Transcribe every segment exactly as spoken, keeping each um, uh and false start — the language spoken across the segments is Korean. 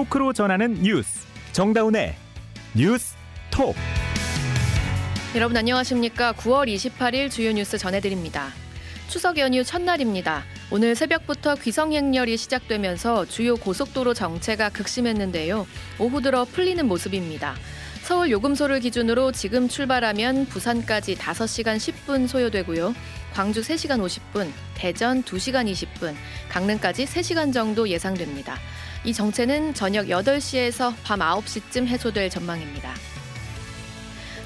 토크로 전하는 뉴스, 정다운의 뉴스톡. 여러분 안녕하십니까? 구월 이십팔일 주요 뉴스 전해드립니다. 추석 연휴 첫날입니다. 오늘 새벽부터 귀성행렬이 시작되면서 주요 고속도로 정체가 극심했는데요. 오후 들어 풀리는 모습입니다. 서울 요금소를 기준으로 지금 출발하면 부산까지 다섯 시간 십 분 소요되고요. 광주 세 시간 오십 분, 대전 두 시간 이십 분, 강릉까지 세 시간 정도 예상됩니다. 이 정체는 저녁 여덟 시에서 밤 아홉 시쯤 해소될 전망입니다.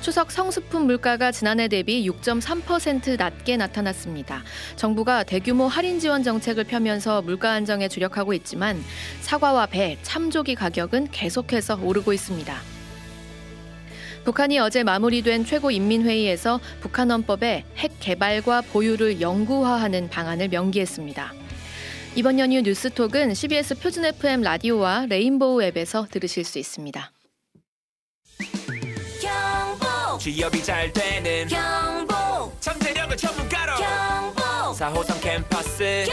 추석 성수품 물가가 지난해 대비 육 점 삼 퍼센트 낮게 나타났습니다. 정부가 대규모 할인 지원 정책을 펴면서 물가 안정에 주력하고 있지만 사과와 배, 참조기 가격은 계속해서 오르고 있습니다. 북한이 어제 마무리된 최고인민회의에서 북한 헌법에 핵 개발과 보유를 영구화하는 방안을 명기했습니다. 이번 연휴 뉴스톡은 씨비에스 표준 에프엠 라디오와 레인보우 앱에서 들으실 수 있습니다. 취업이 잘 되는 경복, 잠재력을 전문가로 경복, 사호성 캠퍼스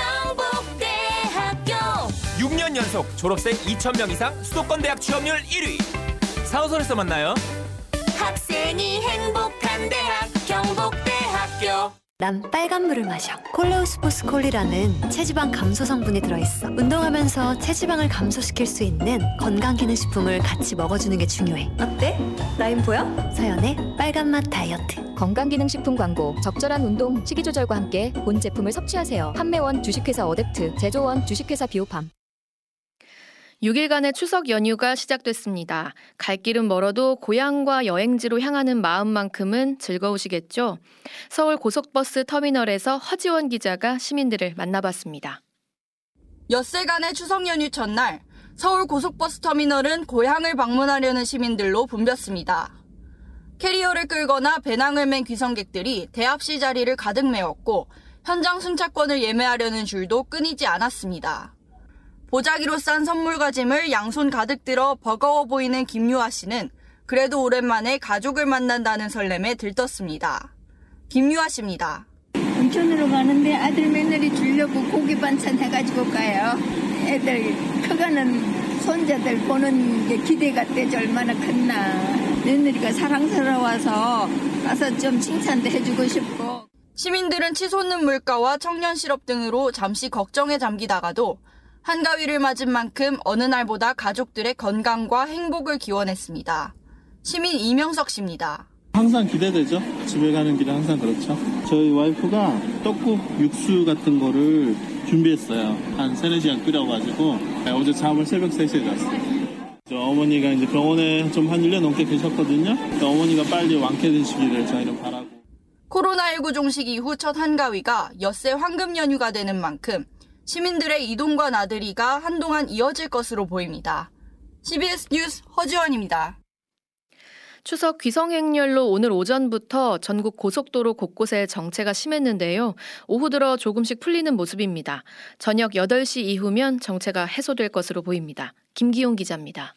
경복대학교, 육 년 연속 졸업생 이천 명 이상 수도권 대학 취업률 일 위. 사호선에서 만나요. 학생이 행복한 대학, 경복대학교. 난 빨간물을 마셔. 콜레우스 포스콜이라는 체지방 감소 성분이 들어있어. 운동하면서 체지방을 감소시킬 수 있는 건강기능식품을 같이 먹어주는 게 중요해. 어때? 라인 보여? 서연의 빨간맛 다이어트. 건강기능식품 광고. 적절한 운동, 식이조절과 함께 본 제품을 섭취하세요. 판매원 주식회사 어댑트, 제조원 주식회사 비오팜. 육 일간의 추석 연휴가 시작됐습니다. 갈 길은 멀어도 고향과 여행지로 향하는 마음만큼은 즐거우시겠죠? 서울 고속버스 터미널에서 허지원 기자가 시민들을 만나봤습니다. 엿새간의 추석 연휴 첫날, 서울 고속버스 터미널은 고향을 방문하려는 시민들로 붐볐습니다. 캐리어를 끌거나 배낭을 맨 귀성객들이 대합시 자리를 가득 메웠고 현장 승차권을 예매하려는 줄도 끊이지 않았습니다. 보자기로 싼 선물과 짐을 양손 가득 들어 버거워 보이는 김유아 씨는 그래도 오랜만에 가족을 만난다는 설렘에 들떴습니다. 김유아 씨입니다. 인천으로 가는데 아들 며느리 주려고 고기 반찬 해가지고 가요. 애들 커가는 손자들 보는 게 기대가 되지 얼마나 컸나. 며느리가 사랑스러워서 가서 좀 칭찬도 해주고 싶고. 시민들은 치솟는 물가와 청년 실업 등으로 잠시 걱정에 잠기다가도 한가위를 맞은 만큼 어느 날보다 가족들의 건강과 행복을 기원했습니다. 시민 이명석 씨입니다. 항상 기대되죠. 집에 가는 길은 항상 그렇죠. 저희 와이프가 떡국 육수 같은 거를 준비했어요. 한 세네 시간 끓여가지고 어제 잠을 새벽 세 시에 잤어요. 어머니가 이제 병원에 좀 한 일 년 넘게 계셨거든요. 어머니가 빨리 완쾌되시기를 저희는 바라고. 코로나십구 종식 이후 첫 한가위가 엿새 황금 연휴가 되는 만큼 시민들의 이동과 나들이가 한동안 이어질 것으로 보입니다. 씨비에스 뉴스 허지원입니다. 추석 귀성행렬로 오늘 오전부터 전국 고속도로 곳곳에 정체가 심했는데요. 오후 들어 조금씩 풀리는 모습입니다. 저녁 여덟 시 이후면 정체가 해소될 것으로 보입니다. 김기용 기자입니다.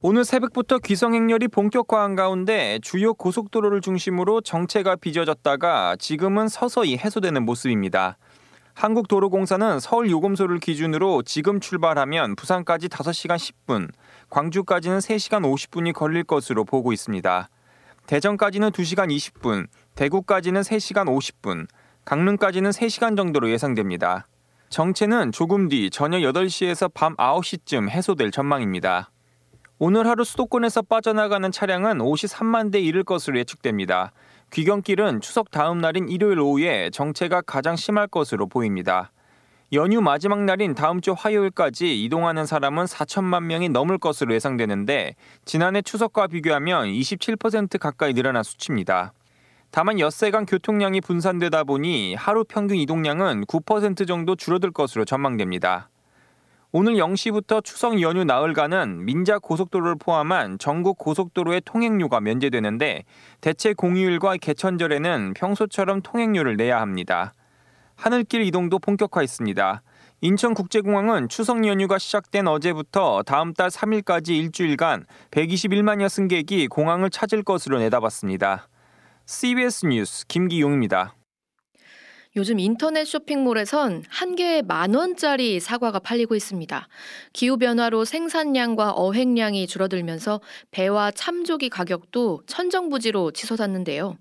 오늘 새벽부터 귀성행렬이 본격화한 가운데 주요 고속도로를 중심으로 정체가 빚어졌다가 지금은 서서히 해소되는 모습입니다. 한국도로공사는 서울 요금소를 기준으로 지금 출발하면 부산까지 다섯 시간 십 분, 광주까지는 세 시간 오십 분이 걸릴 것으로 보고 있습니다. 대전까지는 두 시간 이십 분, 대구까지는 세 시간 오십 분, 강릉까지는 세 시간 정도로 예상됩니다. 정체는 조금 뒤 저녁 여덟 시에서 밤 아홉 시쯤 해소될 전망입니다. 오늘 하루 수도권에서 빠져나가는 차량은 오십삼만 대에 이를 것으로 예측됩니다. 귀경길은 추석 다음 날인 일요일 오후에 정체가 가장 심할 것으로 보입니다. 연휴 마지막 날인 다음 주 화요일까지 이동하는 사람은 사천만 명이 넘을 것으로 예상되는데 지난해 추석과 비교하면 이십칠 퍼센트 가까이 늘어난 수치입니다. 다만 엿새간 교통량이 분산되다 보니 하루 평균 이동량은 구 퍼센트 정도 줄어들 것으로 전망됩니다. 오늘 영 시부터 추석 연휴 나흘간은 민자 고속도로를 포함한 전국 고속도로의 통행료가 면제되는데 대체 공휴일과 개천절에는 평소처럼 통행료를 내야 합니다. 하늘길 이동도 본격화했습니다. 인천국제공항은 추석 연휴가 시작된 어제부터 다음 달 삼 일까지 일주일간 백이십일만여 승객이 공항을 찾을 것으로 내다봤습니다. 씨비에스 뉴스 김기용입니다. 요즘 인터넷 쇼핑몰에선 한 개에 만 원짜리 사과가 팔리고 있습니다. 기후변화로 생산량과 어획량이 줄어들면서 배와 참조기 가격도 천정부지로 치솟았는데요.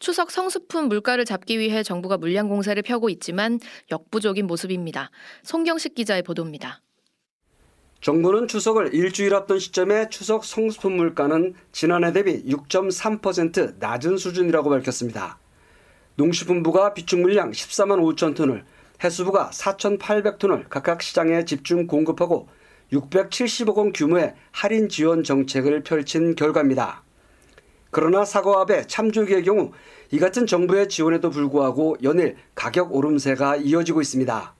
추석 성수품 물가를 잡기 위해 정부가 물량 공세를 펴고 있지만 역부족인 모습입니다. 송경식 기자의 보도입니다. 정부는 추석을 일주일 앞둔 시점에 추석 성수품 물가는 지난해 대비 육 점 삼 퍼센트 낮은 수준이라고 밝혔습니다. 농식품부가 비축 물량 십사만 오천 톤을, 해수부가 사천팔백 톤을 각각 시장에 집중 공급하고 육백칠십억 원 규모의 할인 지원 정책을 펼친 결과입니다. 그러나 사과와배, 참조기의 경우 이 같은 정부의 지원에도 불구하고 연일 가격 오름세가 이어지고 있습니다.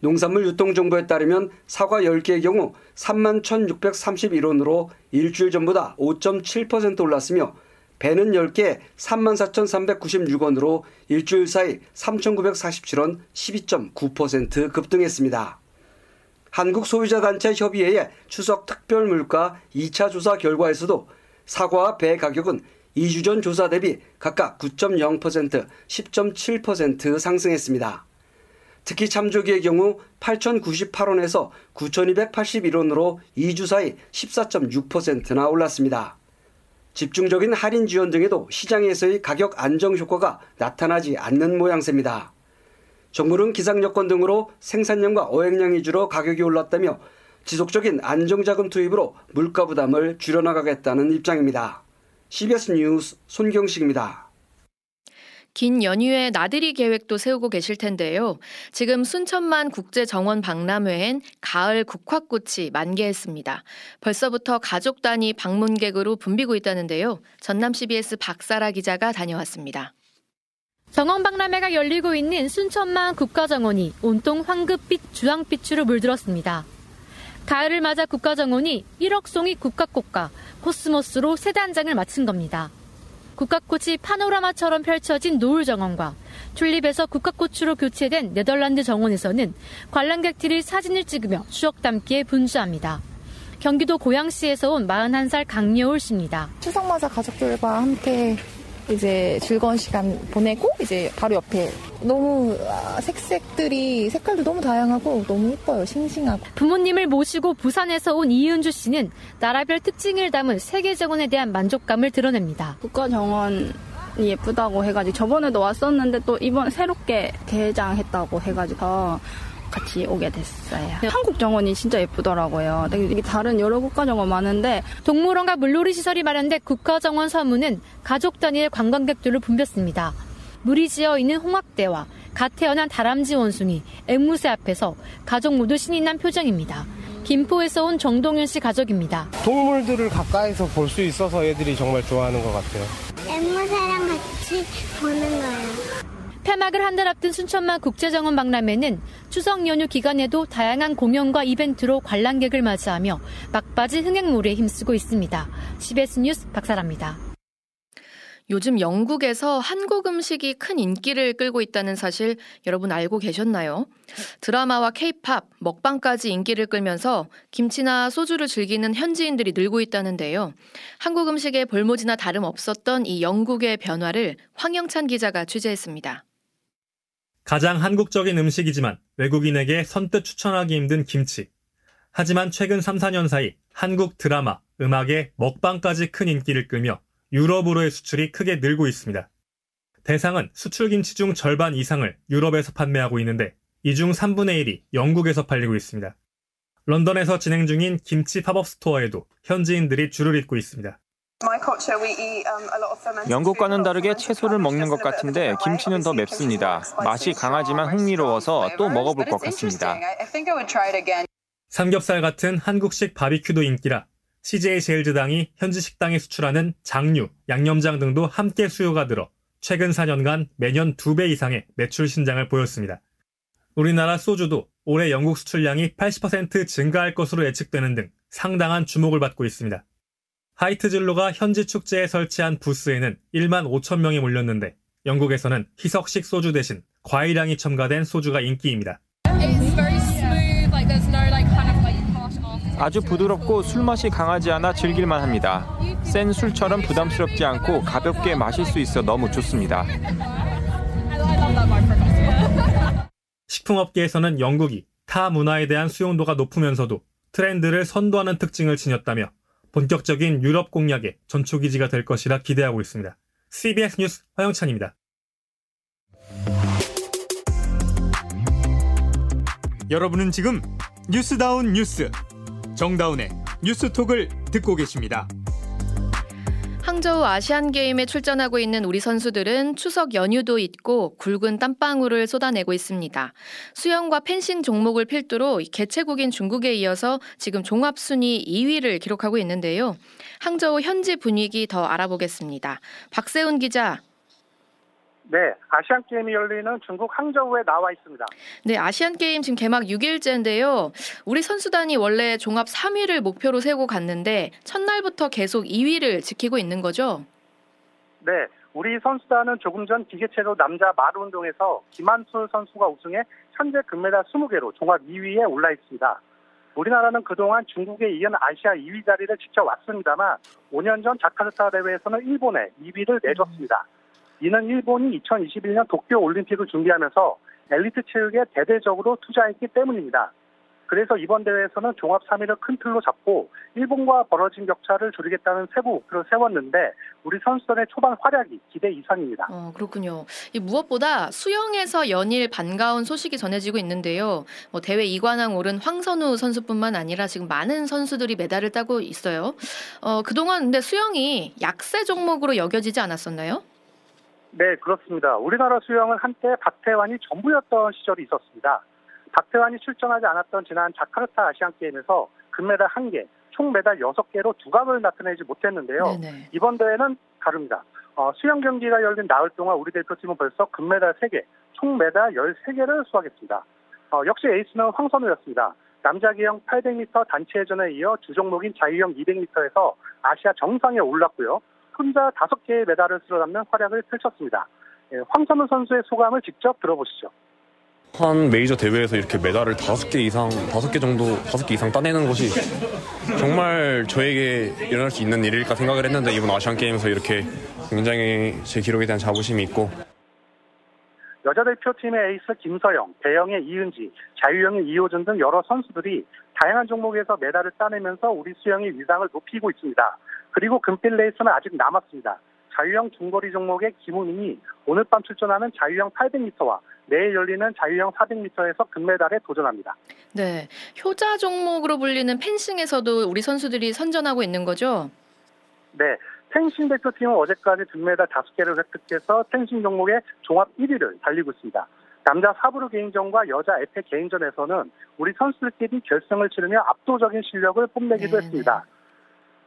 농산물 유통정보에 따르면 사과 열 개의 경우 삼만 천육백삼십일 원으로 일주일 전보다 오 점 칠 퍼센트 올랐으며 배는 열 개에 삼만 사천삼백구십육 원으로 일주일 사이 삼천구백사십칠 원 십이 점 구 퍼센트 급등했습니다. 한국소비자단체 협의회의 추석 특별물가 이 차 조사 결과에서도 사과와 배 가격은 이 주 전 조사 대비 각각 구 점 영 퍼센트, 십 점 칠 퍼센트 상승했습니다. 특히 참조기의 경우 팔천구십팔 원에서 구천이백팔십일 원으로 이 주 사이 십사 점 육 퍼센트나 올랐습니다. 집중적인 할인 지원 등에도 시장에서의 가격 안정 효과가 나타나지 않는 모양새입니다. 정부는 기상 여건 등으로 생산량과 어획량이 줄어 가격이 올랐다며 지속적인 안정자금 투입으로 물가 부담을 줄여나가겠다는 입장입니다. 씨비에스 뉴스 손경식입니다. 긴 연휴에 나들이 계획도 세우고 계실 텐데요. 지금 순천만 국제정원 박람회엔 가을 국화꽃이 만개했습니다. 벌써부터 가족 단위 방문객으로 붐비고 있다는데요. 전남 씨비에스 박사라 기자가 다녀왔습니다. 정원 박람회가 열리고 있는 순천만 국가정원이 온통 황금빛, 주황빛으로 물들었습니다. 가을을 맞아 국가정원이 일억 송이 국화꽃과 코스모스로 세 단장을 마친 겁니다. 국화꽃이 파노라마처럼 펼쳐진 노을정원과 튤립에서 국화꽃으로 교체된 네덜란드 정원에서는 관람객들이 사진을 찍으며 추억 담기에 분주합니다. 경기도 고양시에서 온 마흔한 살 강여울 씨입니다. 추석 맞아 가족들과 함께 이제 즐거운 시간 보내고 이제 바로 옆에 너무 색색들이 색깔도 너무 다양하고 너무 예뻐요. 싱싱하고. 부모님을 모시고 부산에서 온 이은주 씨는 나라별 특징을 담은 세계 정원에 대한 만족감을 드러냅니다. 국가 정원이 예쁘다고 해가지고 저번에도 왔었는데 또 이번 새롭게 개장했다고 해가지고 같이 오게 됐어요. 한국 정원이 진짜 예쁘더라고요. 되게 다른 여러 국가 정원 많은데 동물원과 물놀이 시설이 마련돼 국가 정원 서문은 가족 단위의 관광객들로 붐볐습니다. 물이 지어 있는 홍학대와 갓 태어난 다람쥐 원숭이, 앵무새 앞에서 가족 모두 신이 난 표정입니다. 김포에서 온 정동윤 씨 가족입니다. 동물들을 가까이서 볼 수 있어서 애들이 정말 좋아하는 것 같아요. 앵무새랑 같이 보는 거예요. 폐막을 한 달 앞둔 순천만 국제정원 박람회는 추석 연휴 기간에도 다양한 공연과 이벤트로 관람객을 맞이하며 막바지 흥행몰이에 힘쓰고 있습니다. 씨비에스 뉴스 박사라입니다. 요즘 영국에서 한국 음식이 큰 인기를 끌고 있다는 사실 여러분 알고 계셨나요? 드라마와 케이팝, 먹방까지 인기를 끌면서 김치나 소주를 즐기는 현지인들이 늘고 있다는데요. 한국 음식의 볼모지나 다름없었던 이 영국의 변화를 황영찬 기자가 취재했습니다. 가장 한국적인 음식이지만 외국인에게 선뜻 추천하기 힘든 김치. 하지만 최근 삼, 사 년 사이 한국 드라마, 음악에 먹방까지 큰 인기를 끌며 유럽으로의 수출이 크게 늘고 있습니다. 대상은 수출 김치 중 절반 이상을 유럽에서 판매하고 있는데 이 중 삼분의 일이 영국에서 팔리고 있습니다. 런던에서 진행 중인 김치 팝업 스토어에도 현지인들이 줄을 잇고 있습니다. 영국과는 다르게 채소를 먹는 것 같은데 김치는 더 맵습니다. 맛이 강하지만 흥미로워서 또 먹어볼 것 같습니다. 삼겹살 같은 한국식 바비큐도 인기라 씨제이제일제당이 현지 식당에 수출하는 장류, 양념장 등도 함께 수요가 늘어 최근 사 년간 매년 두 배 이상의 매출 신장을 보였습니다. 우리나라 소주도 올해 영국 수출량이 팔십 퍼센트 증가할 것으로 예측되는 등 상당한 주목을 받고 있습니다. 하이트 진로가 현지 축제에 설치한 부스에는 일만 오천 명이 몰렸는데 영국에서는 희석식 소주 대신 과일향이 첨가된 소주가 인기입니다. 아주 부드럽고 술맛이 강하지 않아 즐길만 합니다. 센 술처럼 부담스럽지 않고 가볍게 마실 수 있어 너무 좋습니다. 식품업계에서는 영국이 타 문화에 대한 수용도가 높으면서도 트렌드를 선도하는 특징을 지녔다며 본격적인 유럽 공략의 전초기지가 될 것이라 기대하고 있습니다. 씨비에스 뉴스 허영찬입니다. 여러분은 지금 뉴스다운 뉴스, 정다운의 뉴스톡을 듣고 계십니다. 항저우 아시안게임에 출전하고 있는 우리 선수들은 추석 연휴도 있고 굵은 땀방울을 쏟아내고 있습니다. 수영과 펜싱 종목을 필두로 개최국인 중국에 이어서 지금 종합순위 이 위를 기록하고 있는데요. 항저우 현지 분위기 더 알아보겠습니다. 박세훈 기자. 네, 아시안게임이 열리는 중국 항저우에 나와 있습니다. 네, 아시안게임 지금 개막 육 일째인데요. 우리 선수단이 원래 종합 삼 위를 목표로 세고 갔는데 첫날부터 계속 이 위를 지키고 있는 거죠? 네, 우리 선수단은 조금 전 기계체조 남자 마루 운동에서 김한솔 선수가 우승해 현재 금메달 스무 개로 종합 이 위에 올라 있습니다. 우리나라는 그동안 중국에 이은 아시아 이 위 자리를 지켜왔습니다만 오 년 전 자카르타 대회에서는 일본에 이 위를 내줬습니다. 음. 이는 일본이 이천이십일 년 도쿄올림픽을 준비하면서 엘리트 체육에 대대적으로 투자했기 때문입니다. 그래서 이번 대회에서는 종합 삼 위를 큰 틀로 잡고 일본과 벌어진 격차를 줄이겠다는 세부 목표를 세웠는데 우리 선수단의 초반 활약이 기대 이상입니다. 어, 그렇군요. 이 무엇보다 수영에서 연일 반가운 소식이 전해지고 있는데요. 뭐 대회 이 관왕 오른 황선우 선수뿐만 아니라 지금 많은 선수들이 메달을 따고 있어요. 어, 그동안 근데 수영이 약세 종목으로 여겨지지 않았었나요? 네, 그렇습니다. 우리나라 수영은 한때 박태환이 전부였던 시절이 있었습니다. 박태환이 출전하지 않았던 지난 자카르타 아시안게임에서 금메달 한 개, 총 메달 여섯 개로 두각을 나타내지 못했는데요. 네네. 이번 대회는 다릅니다. 어, 수영 경기가 열린 나흘 동안 우리 대표팀은 벌써 금메달 세 개, 총 메달 열세 개를 수확했습니다. 어, 역시 에이스는 황선우였습니다. 남자계영 팔백 미터 단체회전에 이어 주종목인 자유형 이백 미터에서 아시아 정상에 올랐고요. 혼자 다섯 개의 메달을 쓸어담는 활약을 펼쳤습니다. 예, 황선우 선수의 소감을 직접 들어보시죠. 한 메이저 대회에서 이렇게 메달을 다섯 개 이상, 다섯 개 정도, 다섯 개 이상 따내는 것이 정말 저에게 일어날 수 있는 일일까 생각을 했는데 이번 아시안게임에서 이렇게 굉장히 제 기록에 대한 자부심이 있고 여자 대표팀의 에이스 김서영, 배영의 이은지, 자유형의 이호준 등 여러 선수들이 다양한 종목에서 메달을 따내면서 우리 수영의 위상을 높이고 있습니다. 그리고 금빛 레이스는 아직 남았습니다. 자유형 중거리 종목의 김우민이 오늘 밤 출전하는 자유형 팔백 미터와 내일 열리는 자유형 사백 미터에서 금메달에 도전합니다. 네, 효자 종목으로 불리는 펜싱에서도 우리 선수들이 선전하고 있는 거죠? 네, 펜싱 대표팀은 어제까지 금메달 다섯 개를 획득해서 펜싱 종목의 종합 일 위를 달리고 있습니다. 남자 사브르 개인전과 여자 에페 개인전에서는 우리 선수들끼리 결승을 치르며 압도적인 실력을 뽐내기도 네네. 했습니다.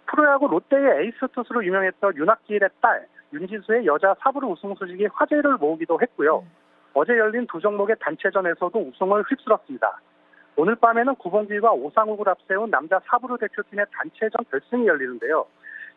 프로야구 롯데의 에이스 투수로 유명했던 윤학길의 딸 윤지수의 여자 사브르 우승 소식이 화제를 모으기도 했고요. 음. 어제 열린 두 종목의 단체전에서도 우승을 휩쓸었습니다. 오늘 밤에는 구봉길과 오상욱을 앞세운 남자 사브르 대표팀의 단체전 결승이 열리는데요.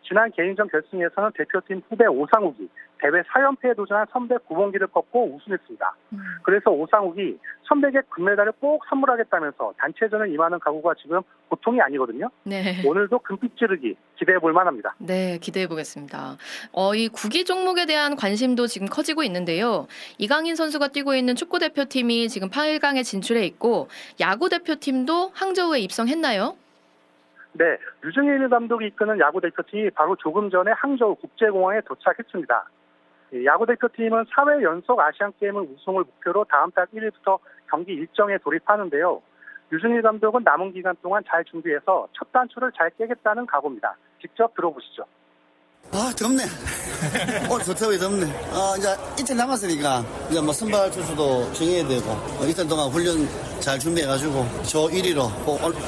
지난 개인전 결승에서는 대표팀 후배 오상욱이 대회 사 연패에 도전한 선배 구봉길을 꺾고 우승했습니다. 음. 그래서 오상욱이 선배에게 금메달을 꼭 선물하겠다면서 단체전을 임하는 각오가 지금 보통이 아니거든요. 네. 오늘도 금빛 찌르기 기대해볼 만합니다. 네, 기대해보겠습니다. 어, 이 구기 종목에 대한 관심도 지금 커지고 있는데요. 이강인 선수가 뛰고 있는 축구대표팀이 지금 팔 강에 진출해 있고 야구대표팀도 항저우에 입성했나요? 네, 유승일 감독이 이끄는 야구대표팀이 바로 조금 전에 항저우 국제공항에 도착했습니다. 야구대표팀은 사 회 연속 아시안게임을 우승을 목표로 다음 달 일 일부터 경기 일정에 돌입하는데요. 유승일 감독은 남은 기간 동안 잘 준비해서 첫 단추를 잘 깨겠다는 각오입니다. 직접 들어보시죠. 아, 덥네. 오늘 도태우이 덥네. 아, 이제 이틀 남았으니까 이제 뭐 선발 투수도 정해야 되고 어, 이틀 동안 훈련 잘 준비해가지고 저 일 위로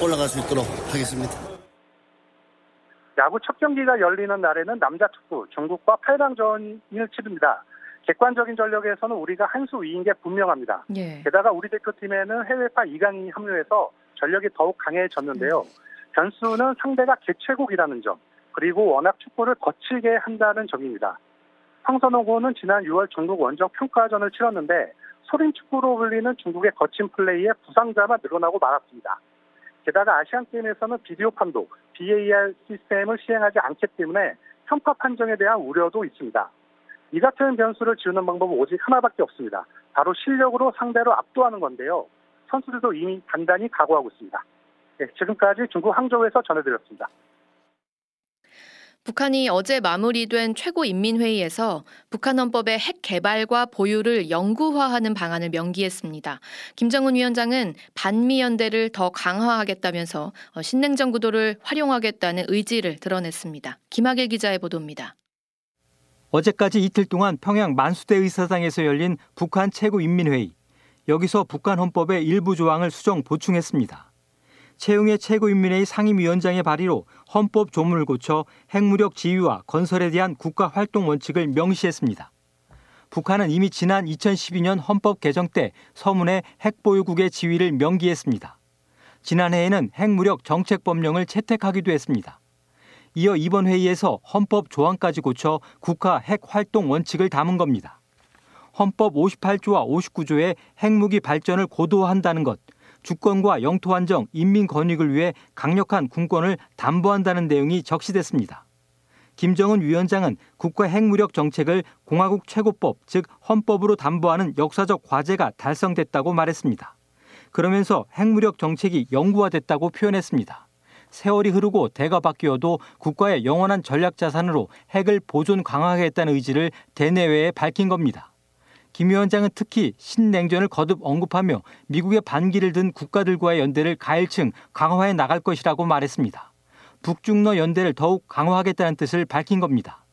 올라갈 수 있도록 하겠습니다. 야구 첫 경기가 열리는 날에는 남자 축구 중국과 팔 강전을 치릅니다. 객관적인 전력에서는 우리가 한 수 위인 게 분명합니다. 예. 게다가 우리 대표팀에는 해외파 이강인이 합류해서 전력이 더욱 강해졌는데요. 음. 변수는 상대가 개최국이라는 점, 그리고 워낙 축구를 거칠게 한다는 점입니다. 황선호고는 지난 유월 중국 원정 평가전을 치렀는데 소림축구로 불리는 중국의 거친 플레이에 부상자만 늘어나고 말았습니다. 게다가 아시안게임에서는 비디오 판독, 브이에이아르 시스템을 시행하지 않기 때문에 편파 판정에 대한 우려도 있습니다. 이 같은 변수를 지우는 방법은 오직 하나밖에 없습니다. 바로 실력으로 상대로 압도하는 건데요. 선수들도 이미 단단히 각오하고 있습니다. 네, 지금까지 중국 항저우에서 전해드렸습니다. 북한이 어제 마무리된 최고인민회의에서 북한 헌법의 핵 개발과 보유를 영구화하는 방안을 명기했습니다. 김정은 위원장은 반미연대를 더 강화하겠다면서 신냉전 구도를 활용하겠다는 의지를 드러냈습니다. 김학일 기자의 보도입니다. 어제까지 이틀 동안 평양 만수대의사당에서 열린 북한 최고인민회의. 여기서 북한 헌법의 일부 조항을 수정 보충했습니다. 최응혜 최고인민회의 상임위원장의 발의로 헌법 조문을 고쳐 핵무력 지위와 건설에 대한 국가활동 원칙을 명시했습니다. 북한은 이미 지난 이천십이 년 헌법 개정 때 서문에 핵보유국의 지위를 명기했습니다. 지난해에는 핵무력 정책법령을 채택하기도 했습니다. 이어 이번 회의에서 헌법 조항까지 고쳐 국가 핵활동 원칙을 담은 겁니다. 헌법 오십팔 조와 오십구 조에 핵무기 발전을 고도화한다는 것, 주권과 영토 안정, 인민 권익을 위해 강력한 군권을 담보한다는 내용이 적시됐습니다. 김정은 위원장은 국가 핵무력 정책을 공화국 최고법, 즉 헌법으로 담보하는 역사적 과제가 달성됐다고 말했습니다. 그러면서 핵무력 정책이 영구화됐다고 표현했습니다. 세월이 흐르고 대가 바뀌어도 국가의 영원한 전략 자산으로 핵을 보존 강화하겠다는 의지를 대내외에 밝힌 겁니다. 김 위원장은 특히 신냉전을 거듭 언급하며 미국의 반기를 든 국가들과의 연대를 가일층 강화해 나갈 것이라고 말했습니다. 북중러 연대를 더욱 강화하겠다는 뜻을 밝힌 겁니다.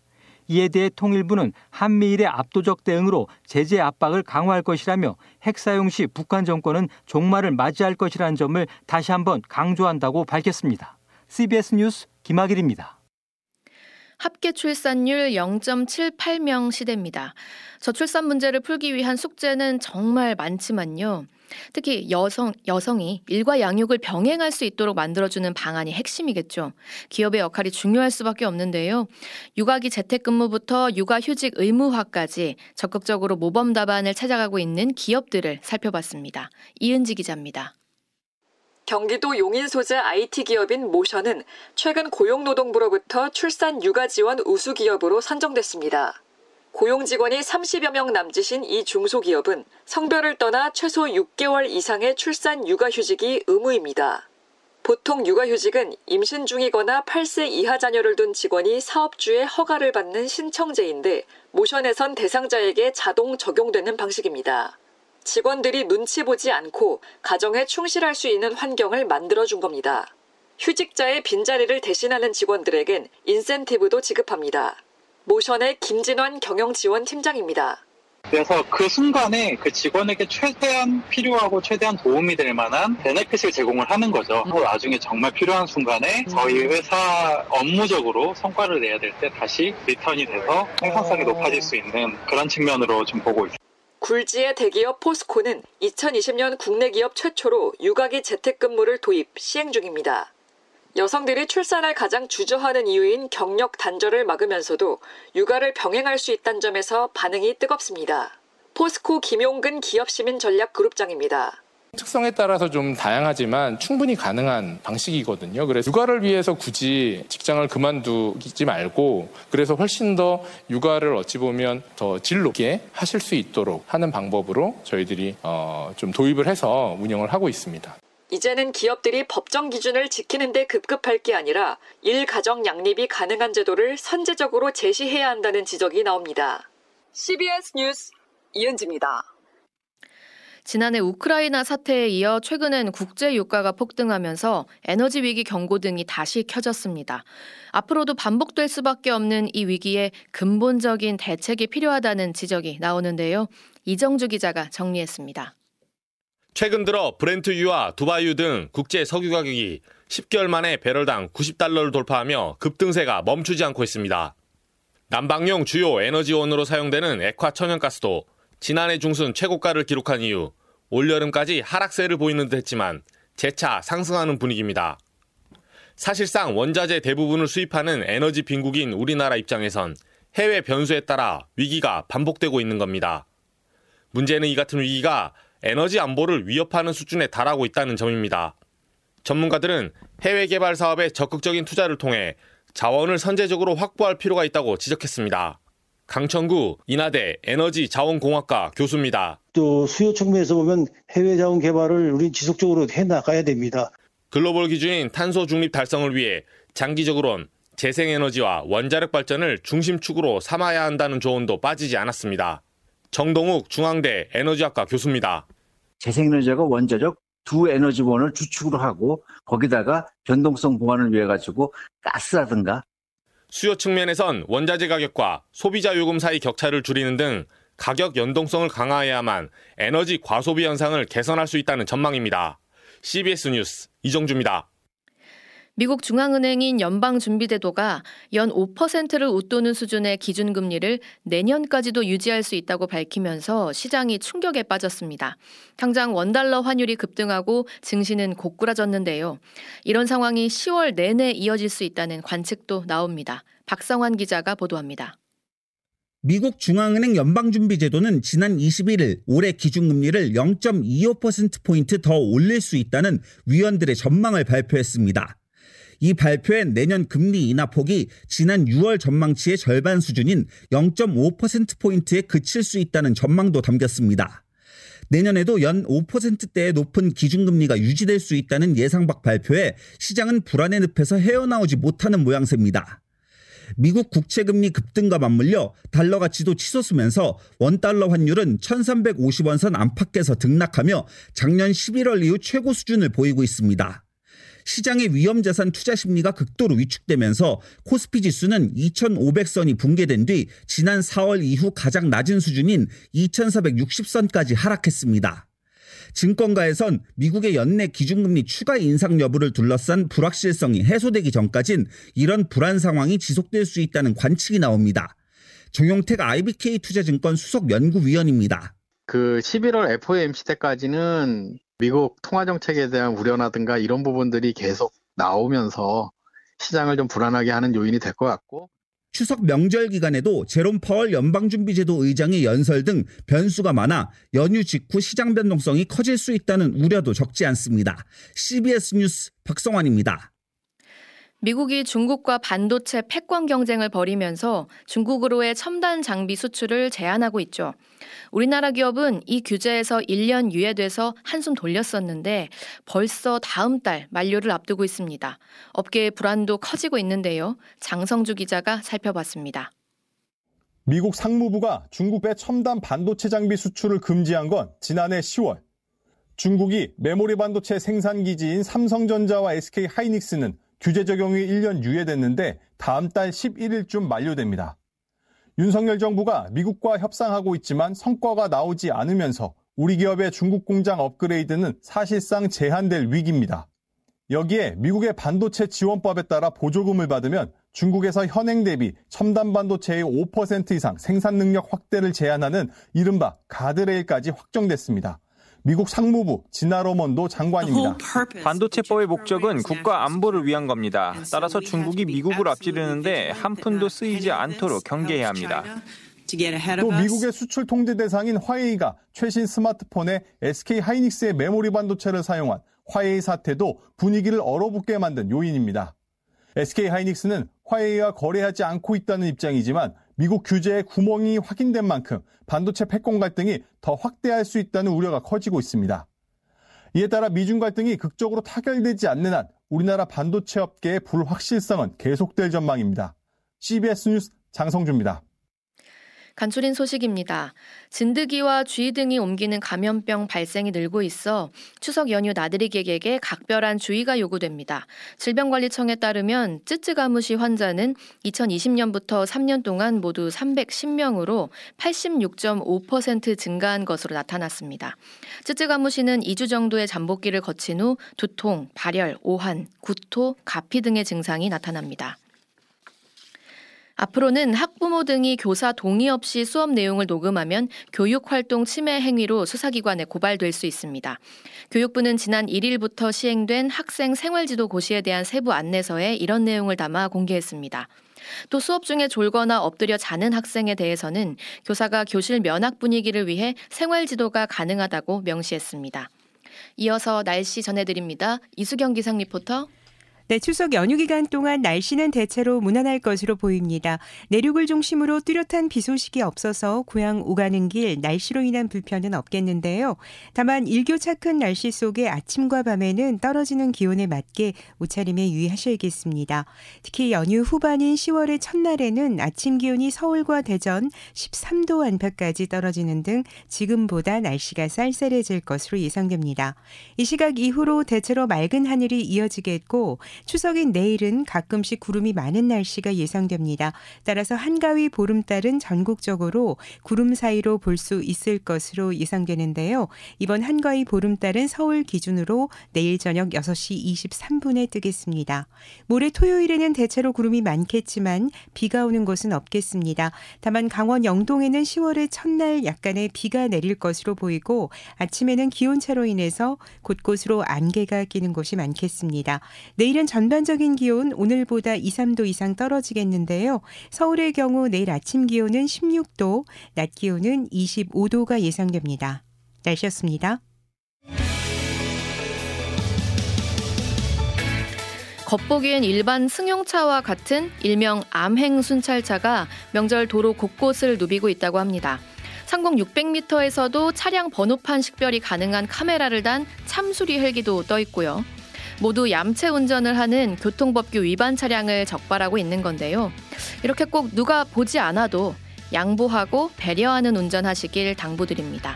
이에 대해 통일부는 한미일의 압도적 대응으로 제재 압박을 강화할 것이라며 핵 사용 시 북한 정권은 종말을 맞이할 것이라는 점을 다시 한번 강조한다고 밝혔습니다. 씨비에스 뉴스 김학일입니다. 합계 출산율 영 점 칠팔 명 시대입니다. 저출산 문제를 풀기 위한 숙제는 정말 많지만요. 특히 여성, 여성이 일과 양육을 병행할 수 있도록 만들어주는 방안이 핵심이겠죠. 기업의 역할이 중요할 수밖에 없는데요. 육아기 재택근무부터 육아휴직 의무화까지 적극적으로 모범 답안을 찾아가고 있는 기업들을 살펴봤습니다. 이은지 기자입니다. 경기도 용인 소재 아이티 기업인 모션은 최근 고용노동부로부터 출산 육아 지원 우수 기업으로 선정됐습니다. 고용 직원이 삼십여 명 남짓인 이 중소기업은 성별을 떠나 최소 육 개월 이상의 출산 육아휴직이 의무입니다. 보통 육아휴직은 임신 중이거나 팔 세 이하 자녀를 둔 직원이 사업주의 허가를 받는 신청제인데 모션에선 대상자에게 자동 적용되는 방식입니다. 직원들이 눈치 보지 않고 가정에 충실할 수 있는 환경을 만들어준 겁니다. 휴직자의 빈자리를 대신하는 직원들에겐 인센티브도 지급합니다. 모션의 김진환 경영지원팀장입니다. 그래서 그 순간에 그 직원에게 최대한 필요하고 최대한 도움이 될 만한 베네핏을 제공을 하는 거죠. 나중에 정말 필요한 순간에 저희 회사 업무적으로 성과를 내야 될 때 다시 리턴이 돼서 생산성이 높아질 수 있는 그런 측면으로 좀 보고 있습니다. 굴지의 대기업 포스코는 이천이십 년 국내 기업 최초로 육아기 재택근무를 도입, 시행 중입니다. 여성들이 출산을 가장 주저하는 이유인 경력 단절을 막으면서도 육아를 병행할 수 있다는 점에서 반응이 뜨겁습니다. 포스코 김용근 기업시민전략그룹장입니다. 특성에 따라서 좀 다양하지만 충분히 가능한 방식이거든요. 그래서 육아를 위해서 굳이 직장을 그만두지 말고 그래서 훨씬 더 육아를 어찌 보면 더 질 높게 하실 수 있도록 하는 방법으로 저희들이 어, 좀 도입을 해서 운영을 하고 있습니다. 이제는 기업들이 법정 기준을 지키는 데 급급할 게 아니라 일가정 양립이 가능한 제도를 선제적으로 제시해야 한다는 지적이 나옵니다. 씨비에스 뉴스 이은지입니다. 지난해 우크라이나 사태에 이어 최근엔 국제 유가가 폭등하면서 에너지 위기 경고등이 다시 켜졌습니다. 앞으로도 반복될 수밖에 없는 이 위기에 근본적인 대책이 필요하다는 지적이 나오는데요. 이정주 기자가 정리했습니다. 최근 들어 브렌트유와 두바이유 등 국제 석유 가격이 십 개월 만에 배럴당 구십 달러를 돌파하며 급등세가 멈추지 않고 있습니다. 난방용 주요 에너지원으로 사용되는 액화천연가스도 지난해 중순 최고가를 기록한 이후 올여름까지 하락세를 보이는 듯 했지만 재차 상승하는 분위기입니다. 사실상 원자재 대부분을 수입하는 에너지 빈국인 우리나라 입장에선 해외 변수에 따라 위기가 반복되고 있는 겁니다. 문제는 이 같은 위기가 에너지 안보를 위협하는 수준에 달하고 있다는 점입니다. 전문가들은 해외 개발 사업에 적극적인 투자를 통해 자원을 선제적으로 확보할 필요가 있다고 지적했습니다. 강천구 인하대 에너지자원공학과 교수입니다. 또 수요 측면에서 보면 해외 자원 개발을 우리 지속적으로 해나가야 됩니다. 글로벌 기준인 탄소 중립 달성을 위해 장기적으론 재생에너지와 원자력 발전을 중심축으로 삼아야 한다는 조언도 빠지지 않았습니다. 정동욱 중앙대 에너지학과 교수입니다. 재생에너지가 원자력 두 에너지원을 주축으로 하고 거기다가 변동성 보완을 위해 가지고 가스라든가. 수요 측면에선 원자재 가격과 소비자 요금 사이 격차를 줄이는 등 가격 연동성을 강화해야만 에너지 과소비 현상을 개선할 수 있다는 전망입니다. 씨비에스 뉴스 이정주입니다. 미국 중앙은행인 연방준비제도가 연 오 퍼센트를 웃도는 수준의 기준금리를 내년까지도 유지할 수 있다고 밝히면서 시장이 충격에 빠졌습니다. 당장 원달러 환율이 급등하고 증시는 고꾸라졌는데요. 이런 상황이 시월 내내 이어질 수 있다는 관측도 나옵니다. 박성환 기자가 보도합니다. 미국 중앙은행 연방준비제도는 지난 이십일일 올해 기준금리를 영 점 이오 퍼센트포인트 더 올릴 수 있다는 위원들의 전망을 발표했습니다. 이 발표엔 내년 금리 인하 폭이 지난 유월 전망치의 절반 수준인 영 점 오 퍼센트포인트에 그칠 수 있다는 전망도 담겼습니다. 내년에도 연 오 퍼센트대의 높은 기준금리가 유지될 수 있다는 예상밖 발표에 시장은 불안의 늪에서 헤어나오지 못하는 모양새입니다. 미국 국채금리 급등과 맞물려 달러 가치도 치솟으면서 원달러 환율은 천삼백오십 원 선 안팎에서 등락하며 작년 십일월 이후 최고 수준을 보이고 있습니다. 시장의 위험자산 투자 심리가 극도로 위축되면서 코스피 지수는 이천오백 선이 붕괴된 뒤 지난 사월 이후 가장 낮은 수준인 이천사백육십 선까지 하락했습니다. 증권가에선 미국의 연내 기준금리 추가 인상 여부를 둘러싼 불확실성이 해소되기 전까진 이런 불안 상황이 지속될 수 있다는 관측이 나옵니다. 정용택 아이비케이 투자증권 수석 연구위원입니다. 그 십일월 에프오엠씨 때까지는 미국 통화정책에 대한 우려라든가 이런 부분들이 계속 나오면서 시장을 좀 불안하게 하는 요인이 될 것 같고. 추석 명절 기간에도 제롬 파월 연방준비제도 의장의 연설 등 변수가 많아 연휴 직후 시장 변동성이 커질 수 있다는 우려도 적지 않습니다. 씨비에스 뉴스 박성환입니다. 미국이 중국과 반도체 패권 경쟁을 벌이면서 중국으로의 첨단 장비 수출을 제한하고 있죠. 우리나라 기업은 이 규제에서 일 년 유예돼서 한숨 돌렸었는데 벌써 다음 달 만료를 앞두고 있습니다. 업계의 불안도 커지고 있는데요. 장성주 기자가 살펴봤습니다. 미국 상무부가 중국의 첨단 반도체 장비 수출을 금지한 건 지난해 시월. 중국이 메모리 반도체 생산기지인 삼성전자와 에스케이하이닉스는 규제 적용이 일 년 유예됐는데 다음 달 십일일쯤 만료됩니다. 윤석열 정부가 미국과 협상하고 있지만 성과가 나오지 않으면서 우리 기업의 중국 공장 업그레이드는 사실상 제한될 위기입니다. 여기에 미국의 반도체 지원법에 따라 보조금을 받으면 중국에서 현행 대비 첨단 반도체의 오 퍼센트 이상 생산 능력 확대를 제한하는 이른바 가드레일까지 확정됐습니다. 미국 상무부 진아로먼도 장관입니다. 반도체법의 목적은 국가 안보를 위한 겁니다. 따라서 중국이 미국을 앞지르는데 한 푼도 쓰이지 않도록 경계해야 합니다. 또 미국의 수출 통제 대상인 화웨이가 최신 스마트폰에 에스케이하이닉스의 메모리 반도체를 사용한 화웨이 사태도 분위기를 얼어붙게 만든 요인입니다. 에스케이하이닉스는 화웨이와 거래하지 않고 있다는 입장이지만 미국 규제의 구멍이 확인된 만큼 반도체 패권 갈등이 더 확대할 수 있다는 우려가 커지고 있습니다. 이에 따라 미중 갈등이 극적으로 타결되지 않는 한 우리나라 반도체 업계의 불확실성은 계속될 전망입니다. 씨비에스 뉴스 장성주입니다. 간추린 소식입니다. 진드기와 쥐 등이 옮기는 감염병 발생이 늘고 있어 추석 연휴 나들이 객에게 각별한 주의가 요구됩니다. 질병관리청에 따르면 쯔쯔가무시 환자는 이천이십 년부터 삼 년 동안 모두 삼백십 명으로 팔십육 점 오 퍼센트 증가한 것으로 나타났습니다. 쯔쯔가무시는 이 주 정도의 잠복기를 거친 후 두통, 발열, 오한, 구토, 가피 등의 증상이 나타납니다. 앞으로는 학부모 등이 교사 동의 없이 수업 내용을 녹음하면 교육활동 침해 행위로 수사기관에 고발될 수 있습니다. 교육부는 지난 일일부터 시행된 학생 생활지도 고시에 대한 세부 안내서에 이런 내용을 담아 공개했습니다. 또 수업 중에 졸거나 엎드려 자는 학생에 대해서는 교사가 교실 면학 분위기를 위해 생활지도가 가능하다고 명시했습니다. 이어서 날씨 전해드립니다. 이수경 기상 리포터. 네, 추석 연휴 기간 동안 날씨는 대체로 무난할 것으로 보입니다. 내륙을 중심으로 뚜렷한 비 소식이 없어서 고향 오가는 길 날씨로 인한 불편은 없겠는데요. 다만 일교차 큰 날씨 속에 아침과 밤에는 떨어지는 기온에 맞게 옷차림에 유의하셔야겠습니다. 특히 연휴 후반인 시월의 첫날에는 아침 기온이 서울과 대전 십삼 도 안팎까지 떨어지는 등 지금보다 날씨가 쌀쌀해질 것으로 예상됩니다. 이 시각 이후로 대체로 맑은 하늘이 이어지겠고 추석인 내일은 가끔씩 구름이 많은 날씨가 예상됩니다. 따라서 한가위 보름달은 전국적으로 구름 사이로 볼 수 있을 것으로 예상되는데요. 이번 한가위 보름달은 서울 기준으로 내일 저녁 여섯 시 이십삼 분에 뜨겠습니다. 모레 토요일에는 대체로 구름이 많겠지만 비가 오는 곳은 없겠습니다. 다만 강원 영동에는 시월의 첫날 약간의 비가 내릴 것으로 보이고 아침에는 기온차로 인해서 곳곳으로 안개가 끼는 곳이 많겠습니다. 내일은 전반적인 기온 오늘보다 이, 삼 도 이상 떨어지겠는데요. 서울의 경우 내일 아침 기온은 십육 도, 낮 기온은 이십오 도가 예상됩니다. 날씨였습니다. 겉보기엔 일반 승용차와 같은 일명 암행 순찰차가 명절 도로 곳곳을 누비고 있다고 합니다. 상공 육백 미터에서도 차량 번호판 식별이 가능한 카메라를 단 참수리 헬기도 떠 있고요. 모두 얌체 운전을 하는 교통법규 위반 차량을 적발하고 있는 건데요. 이렇게 꼭 누가 보지 않아도 양보하고 배려하는 운전하시길 당부드립니다.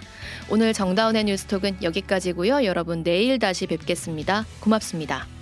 오늘 정다운의 뉴스톡은 여기까지고요. 여러분 내일 다시 뵙겠습니다. 고맙습니다.